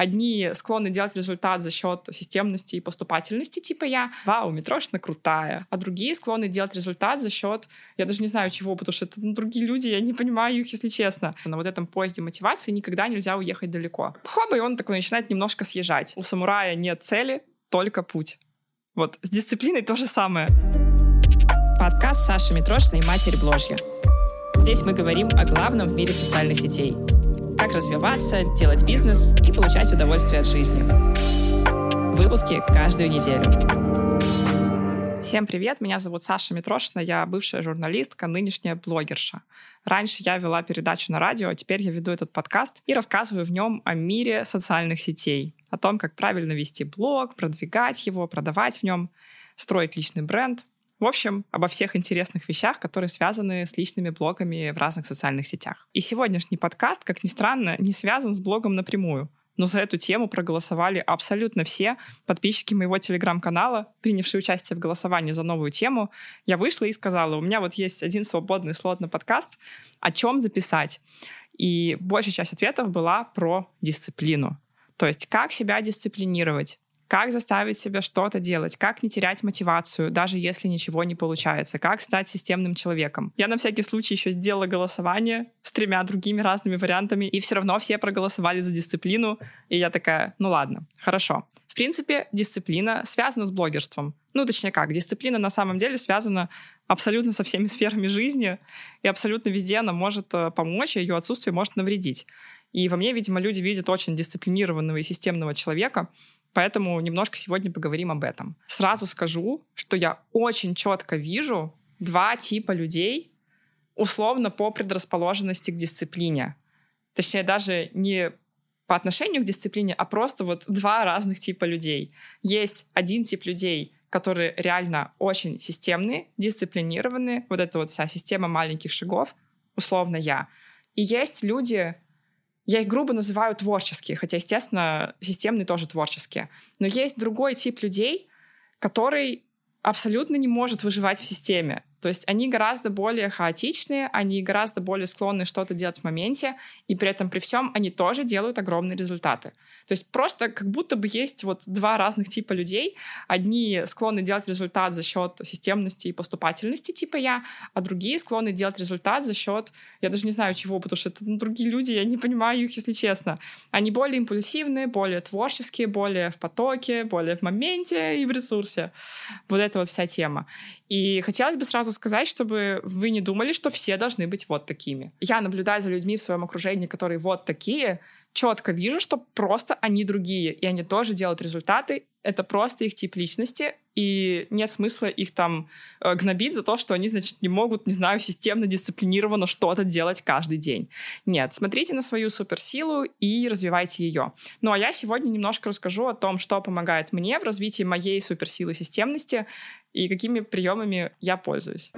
Одни склонны делать результат за счет системности и поступательности, типа я, вау, Митрошина крутая. А другие склонны делать результат за счет, я даже не знаю чего, потому что это другие люди, я не понимаю их, если честно. На вот этом поезде мотивации никогда нельзя уехать далеко. Хоба, и он такой начинает немножко съезжать. У самурая нет цели, только путь. Вот, с дисциплиной то же самое. Подкаст Саши Митрошиной «Матерь бложья». Здесь мы говорим о главном в мире социальных сетей. Как развиваться, делать бизнес и получать удовольствие от жизни. Выпуски каждую неделю. Всем привет, меня зовут Саша Митрошина, я бывшая журналистка, нынешняя блогерша. Раньше я вела передачу на радио, а теперь я веду этот подкаст и рассказываю в нем о мире социальных сетей, о том, как правильно вести блог, продвигать его, продавать в нем, строить личный бренд. В общем, обо всех интересных вещах, которые связаны с личными блогами в разных социальных сетях. И сегодняшний подкаст, как ни странно, не связан с блогом напрямую. Но за эту тему проголосовали абсолютно все подписчики моего телеграм-канала, принявшие участие в голосовании за новую тему. Я вышла и сказала, у меня вот есть один свободный слот на подкаст, о чем записать. И большая часть ответов была про дисциплину. То есть как себя дисциплинировать, как заставить себя что-то делать, как не терять мотивацию, даже если ничего не получается, как стать системным человеком. Я на всякий случай еще сделала голосование с 3 другими разными вариантами, и все равно все проголосовали за дисциплину, и я такая, ну ладно, хорошо. В принципе, дисциплина связана с блогерством. Ну, точнее как, дисциплина на самом деле связана абсолютно со всеми сферами жизни, и абсолютно везде она может помочь, и ее отсутствие может навредить. И во мне, видимо, люди видят очень дисциплинированного и системного человека, поэтому немножко сегодня поговорим об этом. Сразу скажу, что я очень четко вижу 2 типа людей, условно по предрасположенности к дисциплине. Точнее, даже не по отношению к дисциплине, а просто вот 2 разных типа людей. Есть один тип людей, которые реально очень системные, дисциплинированные, вот эта вот вся система маленьких шагов, условно я. И есть люди... Я их грубо называю творческие, хотя, естественно, системные тоже творческие. Но есть другой тип людей, который абсолютно не может выживать в системе. То есть они гораздо более хаотичные, они гораздо более склонны что-то делать в моменте, и при этом при всем они тоже делают огромные результаты. То есть просто как будто бы есть вот 2 разных типа людей. Одни склонны делать результат за счет системности и поступательности, типа я, а другие склонны делать результат за счет, я даже не знаю чего, потому что это другие люди, я не понимаю их, если честно. Они более импульсивные, более творческие, более в потоке, более в моменте и в ресурсе. Вот это вот вся тема. И хотелось бы сразу сказать, чтобы вы не думали, что все должны быть вот такими. Я наблюдаю за людьми в своем окружении, которые вот такие, четко вижу, что просто они другие, и они тоже делают результаты. Это просто их тип личности, и нет смысла их там гнобить за то, что они, значит, не могут, не знаю, системно, дисциплинированно что-то делать каждый день. Нет, смотрите на свою суперсилу и развивайте ее. Ну, а я сегодня немножко расскажу о том, что помогает мне в развитии моей суперсилы системности и какими приемами я пользуюсь.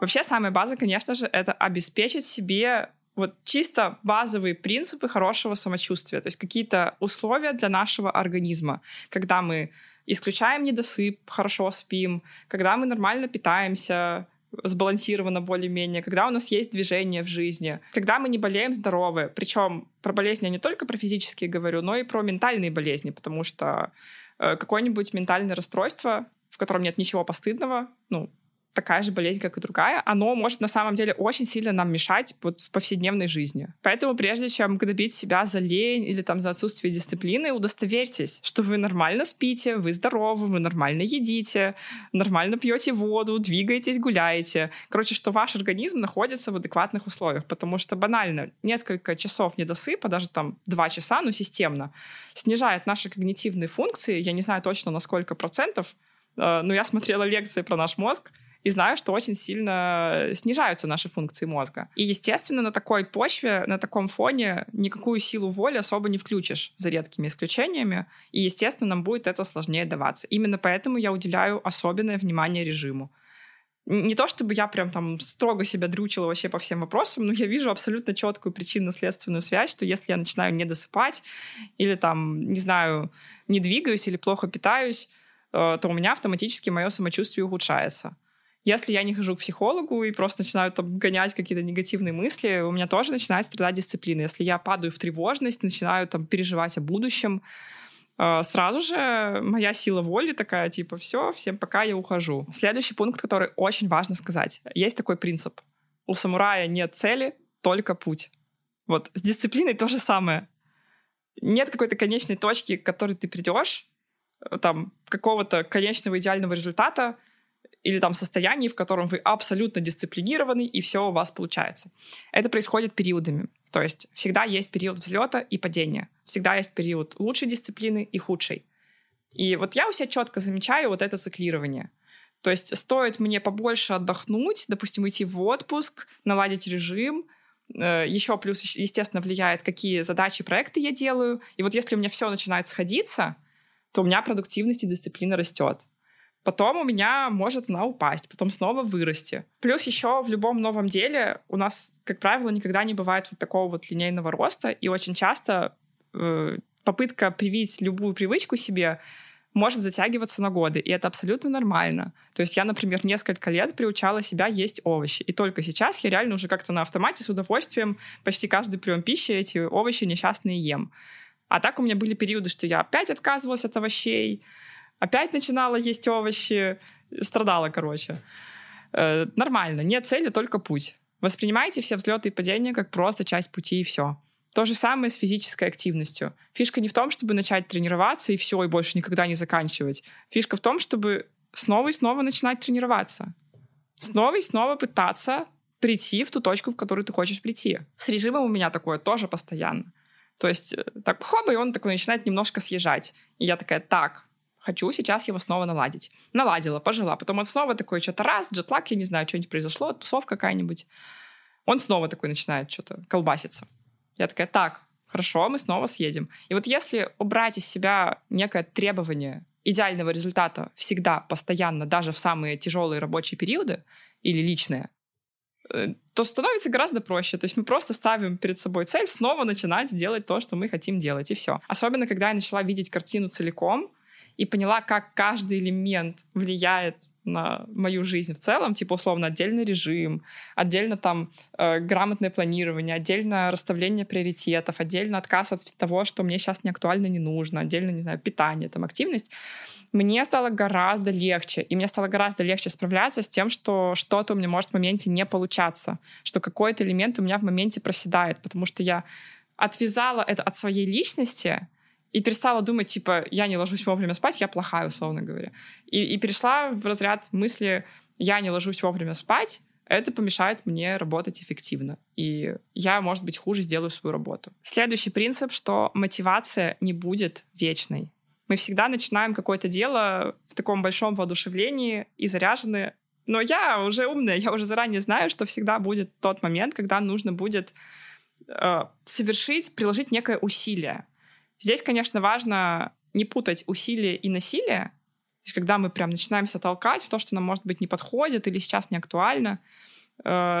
Вообще, самая база, конечно же, это обеспечить себе вот чисто базовые принципы хорошего самочувствия, то есть какие-то условия для нашего организма, когда мы исключаем недосып, хорошо спим, когда мы нормально питаемся, сбалансировано более-менее, когда у нас есть движение в жизни, когда мы не болеем здоровы. Причем про болезни я не только про физические говорю, но и про ментальные болезни, потому что какое-нибудь ментальное расстройство, в котором нет ничего постыдного, ну, такая же болезнь, как и другая, оно может на самом деле очень сильно нам мешать вот в повседневной жизни. Поэтому прежде чем гнобить себя за лень или там за отсутствие дисциплины, удостоверьтесь, что вы нормально спите, вы здоровы, вы нормально едите, нормально пьете воду, двигаетесь, гуляете. Короче, что ваш организм находится в адекватных условиях, потому что банально несколько часов недосыпа, даже там 2 часа, но системно, снижает наши когнитивные функции. Я не знаю точно, на сколько процентов, но я смотрела лекции про наш мозг, и знаю, что очень сильно снижаются наши функции мозга. И, естественно, на такой почве, на таком фоне никакую силу воли особо не включишь, за редкими исключениями. И, естественно, нам будет это сложнее даваться. Именно поэтому я уделяю особенное внимание режиму. Не то чтобы я прям там строго себя дрючила вообще по всем вопросам, но я вижу абсолютно четкую причинно-следственную связь, что если я начинаю не досыпать или там, не знаю, не двигаюсь или плохо питаюсь, то у меня автоматически мое самочувствие ухудшается. Если я не хожу к психологу и просто начинаю там гонять какие-то негативные мысли, у меня тоже начинает страдать дисциплина. Если я падаю в тревожность, начинаю там переживать о будущем, сразу же моя сила воли такая, типа, все, всем пока, я ухожу. Следующий пункт, который очень важно сказать. Есть такой принцип. У самурая нет цели, только путь. Вот, с дисциплиной то же самое. Нет какой-то конечной точки, к которой ты придешь, там, какого-то конечного идеального результата или там состояния, в котором вы абсолютно дисциплинированы, и все у вас получается. Это происходит периодами. То есть всегда есть период взлета и падения. Всегда есть период лучшей дисциплины и худшей. И вот я у себя четко замечаю вот это циклирование. То есть стоит мне побольше отдохнуть, допустим, уйти в отпуск, наладить режим. Еще плюс, естественно, влияет, какие задачи, проекты я делаю. И вот если у меня все начинает сходиться, то у меня продуктивность и дисциплина растет. Потом у меня может она упасть, потом снова вырасти. Плюс еще в любом новом деле у нас, как правило, никогда не бывает вот такого вот линейного роста, и очень часто попытка привить любую привычку себе может затягиваться на годы, и это абсолютно нормально. То есть я, например, несколько лет приучала себя есть овощи, и только сейчас я реально уже как-то на автомате с удовольствием почти каждый прием пищи эти овощи несчастные ем. А так у меня были периоды, что я опять отказывалась от овощей, опять начинала есть овощи, страдала, короче. Нормально, нет цели, только путь. Воспринимайте все взлеты и падения как просто часть пути, и все. То же самое с физической активностью. Фишка не в том, чтобы начать тренироваться и все, и больше никогда не заканчивать. Фишка в том, чтобы снова и снова начинать тренироваться. Снова и снова пытаться прийти в ту точку, в которую ты хочешь прийти. С режимом у меня такое тоже постоянно. То есть так хоба, и он такой начинает немножко съезжать. И я такая, так, хочу сейчас его снова наладить. Наладила, пожила. Потом он снова такой, что-то раз, джетлаг, я не знаю, что-нибудь произошло, тусовка какая-нибудь. Он снова такой начинает что-то колбаситься. Я такая, так, хорошо, мы снова съедем. И вот если убрать из себя некое требование идеального результата всегда, постоянно, даже в самые тяжелые рабочие периоды или личные, то становится гораздо проще. То есть мы просто ставим перед собой цель снова начинать делать то, что мы хотим делать, и все. Особенно, когда я начала видеть картину целиком и поняла, как каждый элемент влияет на мою жизнь в целом, типа, условно, отдельно режим, отдельно там грамотное планирование, отдельно расставление приоритетов, отдельно отказ от того, что мне сейчас не актуально, не нужно, отдельно, не знаю, питание, там, активность, мне стало гораздо легче. И мне стало гораздо легче справляться с тем, что что-то у меня может в моменте не получаться, что какой-то элемент у меня в моменте проседает, потому что я отвязала это от своей личности и перестала думать, типа, я не ложусь вовремя спать, я плохая, условно говоря. И перешла в разряд мысли, я не ложусь вовремя спать, это помешает мне работать эффективно. И я, может быть, хуже сделаю свою работу. Следующий принцип, что мотивация не будет вечной. Мы всегда начинаем какое-то дело в таком большом воодушевлении и заряжены. Но я уже умная, я уже заранее знаю, что всегда будет тот момент, когда нужно будет приложить некое усилие. Здесь, конечно, важно не путать усилие и насилие. То есть, когда мы прям начинаем себя толкать в то, что нам, может быть, не подходит или сейчас не актуально, но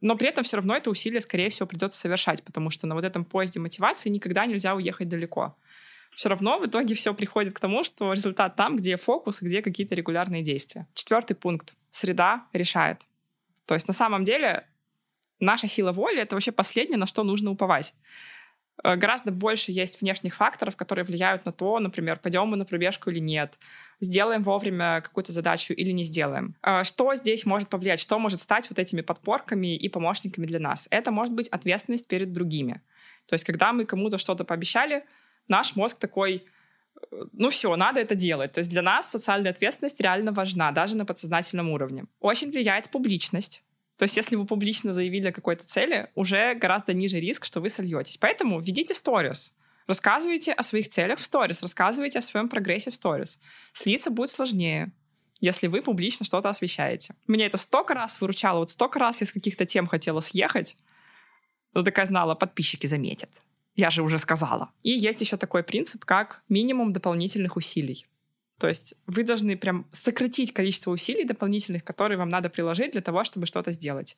при этом все равно это усилие, скорее всего, придется совершать, потому что на вот этом поезде мотивации никогда нельзя уехать далеко. Все равно в итоге все приходит к тому, что результат там, где фокус, где какие-то регулярные действия. Четвертый пункт. Среда решает. То есть, на самом деле, наша сила воли — это вообще последнее, на что нужно уповать. Гораздо больше есть внешних факторов, которые влияют на то, например, пойдем мы на пробежку или нет, сделаем вовремя какую-то задачу или не сделаем. Что здесь может повлиять, что может стать вот этими подпорками и помощниками для нас? Это может быть ответственность перед другими. То есть, когда мы кому-то что-то пообещали, наш мозг такой, ну все, надо это делать. То есть для нас социальная ответственность реально важна, даже на подсознательном уровне. Очень влияет публичность. То есть если вы публично заявили о какой-то цели, уже гораздо ниже риск, что вы сольетесь. Поэтому ведите сторис, рассказывайте о своих целях в сторис, рассказывайте о своем прогрессе в сторис. Слиться будет сложнее, если вы публично что-то освещаете. Меня это 100 раз выручало, вот 100 раз я с каких-то тем хотела съехать, но такая знала, подписчики заметят. Я же уже сказала. И есть еще такой принцип, как минимум дополнительных усилий. То есть вы должны прям сократить количество усилий дополнительных, которые вам надо приложить для того, чтобы что-то сделать.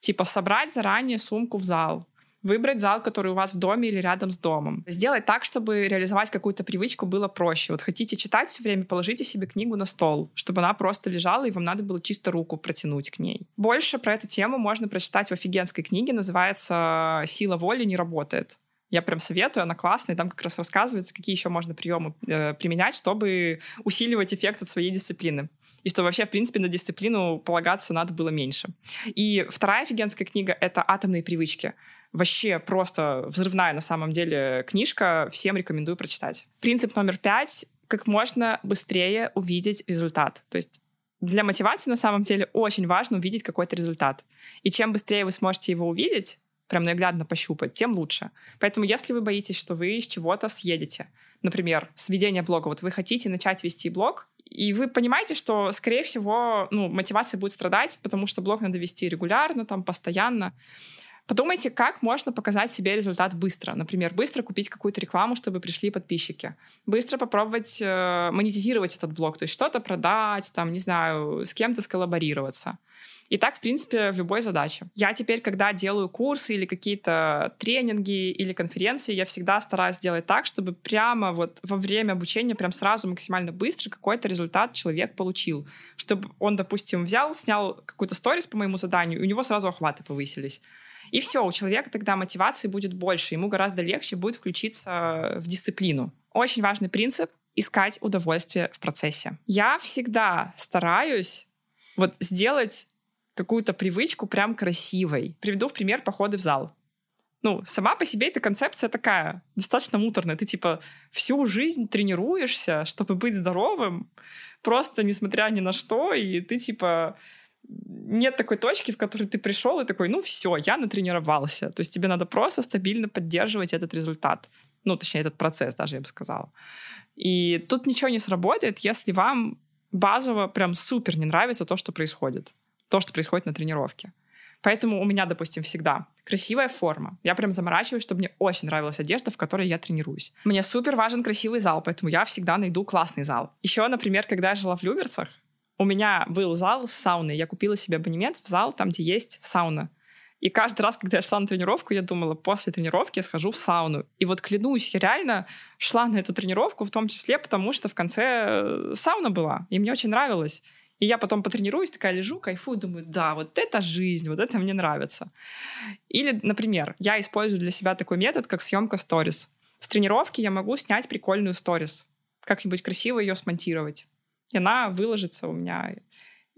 Типа собрать заранее сумку в зал, Выбрать зал, который у вас в доме или рядом с домом. Сделать так, чтобы реализовать какую-то привычку было проще. Вот хотите читать все время, положите себе книгу на стол, чтобы она просто лежала, и вам надо было чисто руку протянуть к ней. Больше про эту тему можно прочитать в офигенской книге, называется «Сила воли не работает». Я прям советую, она классная, и там как раз рассказывается, какие еще можно приемы применять, чтобы усиливать эффект от своей дисциплины. И что вообще, в принципе, на дисциплину полагаться надо было меньше. И вторая офигенская книга — это «Атомные привычки». Вообще просто взрывная на самом деле книжка, всем рекомендую прочитать. Принцип номер 5 — как можно быстрее увидеть результат. То есть для мотивации на самом деле очень важно увидеть какой-то результат. И чем быстрее вы сможете его увидеть, прям наглядно пощупать, тем лучше. Поэтому если вы боитесь, что вы из чего-то съедете, например, с ведения блога, вот вы хотите начать вести блог, и вы понимаете, что, скорее всего, мотивация будет страдать, потому что блог надо вести регулярно, там, постоянно. Подумайте, как можно показать себе результат быстро. Например, быстро купить какую-то рекламу, чтобы пришли подписчики. Быстро попробовать монетизировать этот блог, то есть что-то продать, там, не знаю, с кем-то сколлаборироваться. И так, в принципе, в любой задаче. Я теперь, когда делаю курсы или какие-то тренинги или конференции, я всегда стараюсь делать так, чтобы прямо вот во время обучения прям сразу максимально быстро какой-то результат человек получил. Чтобы он, допустим, взял, снял какую-то сторис по моему заданию, и у него сразу охваты повысились. И все, у человека тогда мотивации будет больше, ему гораздо легче будет включиться в дисциплину. Очень важный принцип — искать удовольствие в процессе. Я всегда стараюсь вот сделать какую-то привычку прям красивой. Приведу в пример походы в зал. Сама по себе эта концепция такая, достаточно муторная. Ты типа всю жизнь тренируешься, чтобы быть здоровым, просто несмотря ни на что, и ты типа... Нет такой точки, в которой ты пришел и такой, все, я натренировался. То есть тебе надо просто стабильно поддерживать этот результат. Точнее, этот процесс даже, я бы сказала. И тут ничего не сработает, если вам базово прям супер не нравится то, что происходит на тренировке. Поэтому у меня, допустим, всегда красивая форма. Я прям заморачиваюсь, чтобы мне очень нравилась одежда, в которой я тренируюсь. Мне супер важен красивый зал, поэтому я всегда найду классный зал. Еще, например, когда я жила в Люберцах, у меня был зал с сауной. Я купила себе абонемент в зал, там, где есть сауна. И каждый раз, когда я шла на тренировку, я думала, после тренировки я схожу в сауну. И вот клянусь, я реально шла на эту тренировку, в том числе потому, что в конце сауна была, и мне очень нравилось. И я потом потренируюсь, такая лежу, кайфую, думаю, да, вот это жизнь, вот это мне нравится. Или, например, я использую для себя такой метод, как съемка сторис. С тренировки я могу снять прикольную сторис, как-нибудь красиво ее смонтировать. И она выложится у меня.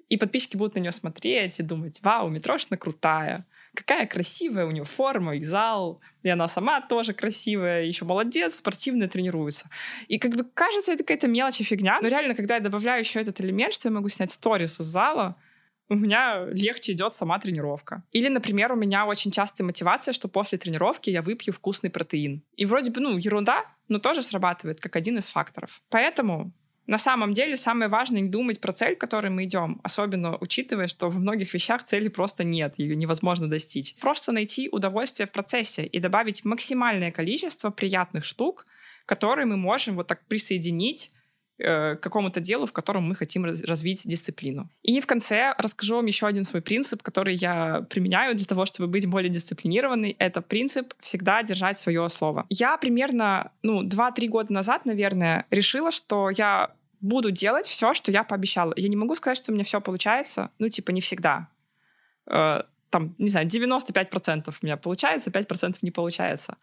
И подписчики будут на нее смотреть и думать, вау, Митрошина крутая, какая красивая у нее форма и зал. И она сама тоже красивая, еще молодец, спортивная, тренируется. И как бы кажется, это какая-то мелочь и фигня. Но реально, когда я добавляю еще этот элемент, что я могу снять сторис из зала, у меня легче идет сама тренировка. Или, например, у меня очень частая мотивация, что после тренировки я выпью вкусный протеин. И вроде бы, ерунда, но тоже срабатывает как один из факторов. Поэтому... На самом деле самое важное не думать про цель, к которой мы идем, особенно учитывая, что в многих вещах цели просто нет, ее невозможно достичь. Просто найти удовольствие в процессе и добавить максимальное количество приятных штук, которые мы можем вот так присоединить к какому-то делу, в котором мы хотим развить дисциплину. И в конце расскажу вам еще один свой принцип, который я применяю для того, чтобы быть более дисциплинированной. Это принцип всегда держать свое слово. Я примерно 2-3 года назад, наверное, решила, что я буду делать все, что я пообещала. Я не могу сказать, что у меня все получается, не всегда. 95% у меня получается, 5% не получается.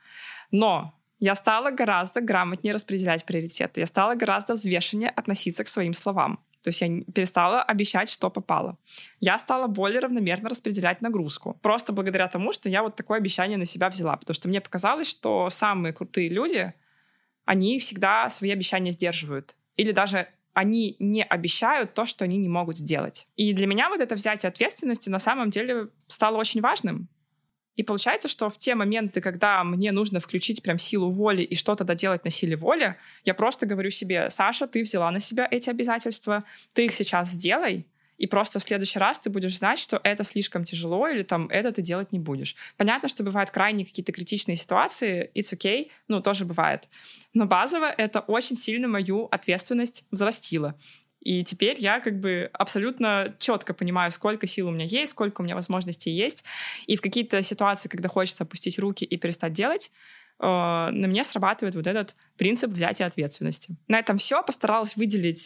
Но я стала гораздо грамотнее распределять приоритеты. Я стала гораздо взвешеннее относиться к своим словам. То есть я перестала обещать, что попало. Я стала более равномерно распределять нагрузку. Просто благодаря тому, что я вот такое обещание на себя взяла. Потому что мне показалось, что самые крутые люди, они всегда свои обещания сдерживают. Или даже они не обещают то, что они не могут сделать. И для меня вот это взятие ответственности на самом деле стало очень важным. И получается, что в те моменты, когда мне нужно включить прям силу воли и что-то доделать на силе воли, я просто говорю себе: Саша, ты взяла на себя эти обязательства, ты их сейчас сделай, и просто в следующий раз ты будешь знать, что это слишком тяжело или там это ты делать не будешь. Понятно, что бывают крайне какие-то критичные ситуации, it's okay, тоже бывает. Но базово это очень сильно мою ответственность взрастило. И теперь я как бы абсолютно четко понимаю, сколько сил у меня есть, сколько у меня возможностей есть. И в какие-то ситуации, когда хочется опустить руки и перестать делать, на меня срабатывает вот этот принцип взятия ответственности. На этом все. Постаралась выделить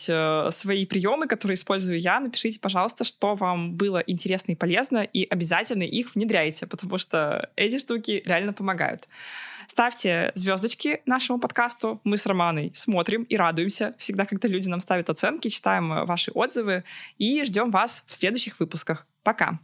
свои приемы, которые использую я. Напишите, пожалуйста, что вам было интересно и полезно, и обязательно их внедряйте, потому что эти штуки реально помогают. Ставьте звездочки нашему подкасту. Мы с Романой смотрим и радуемся всегда, когда люди нам ставят оценки, читаем ваши отзывы и ждем вас в следующих выпусках. Пока!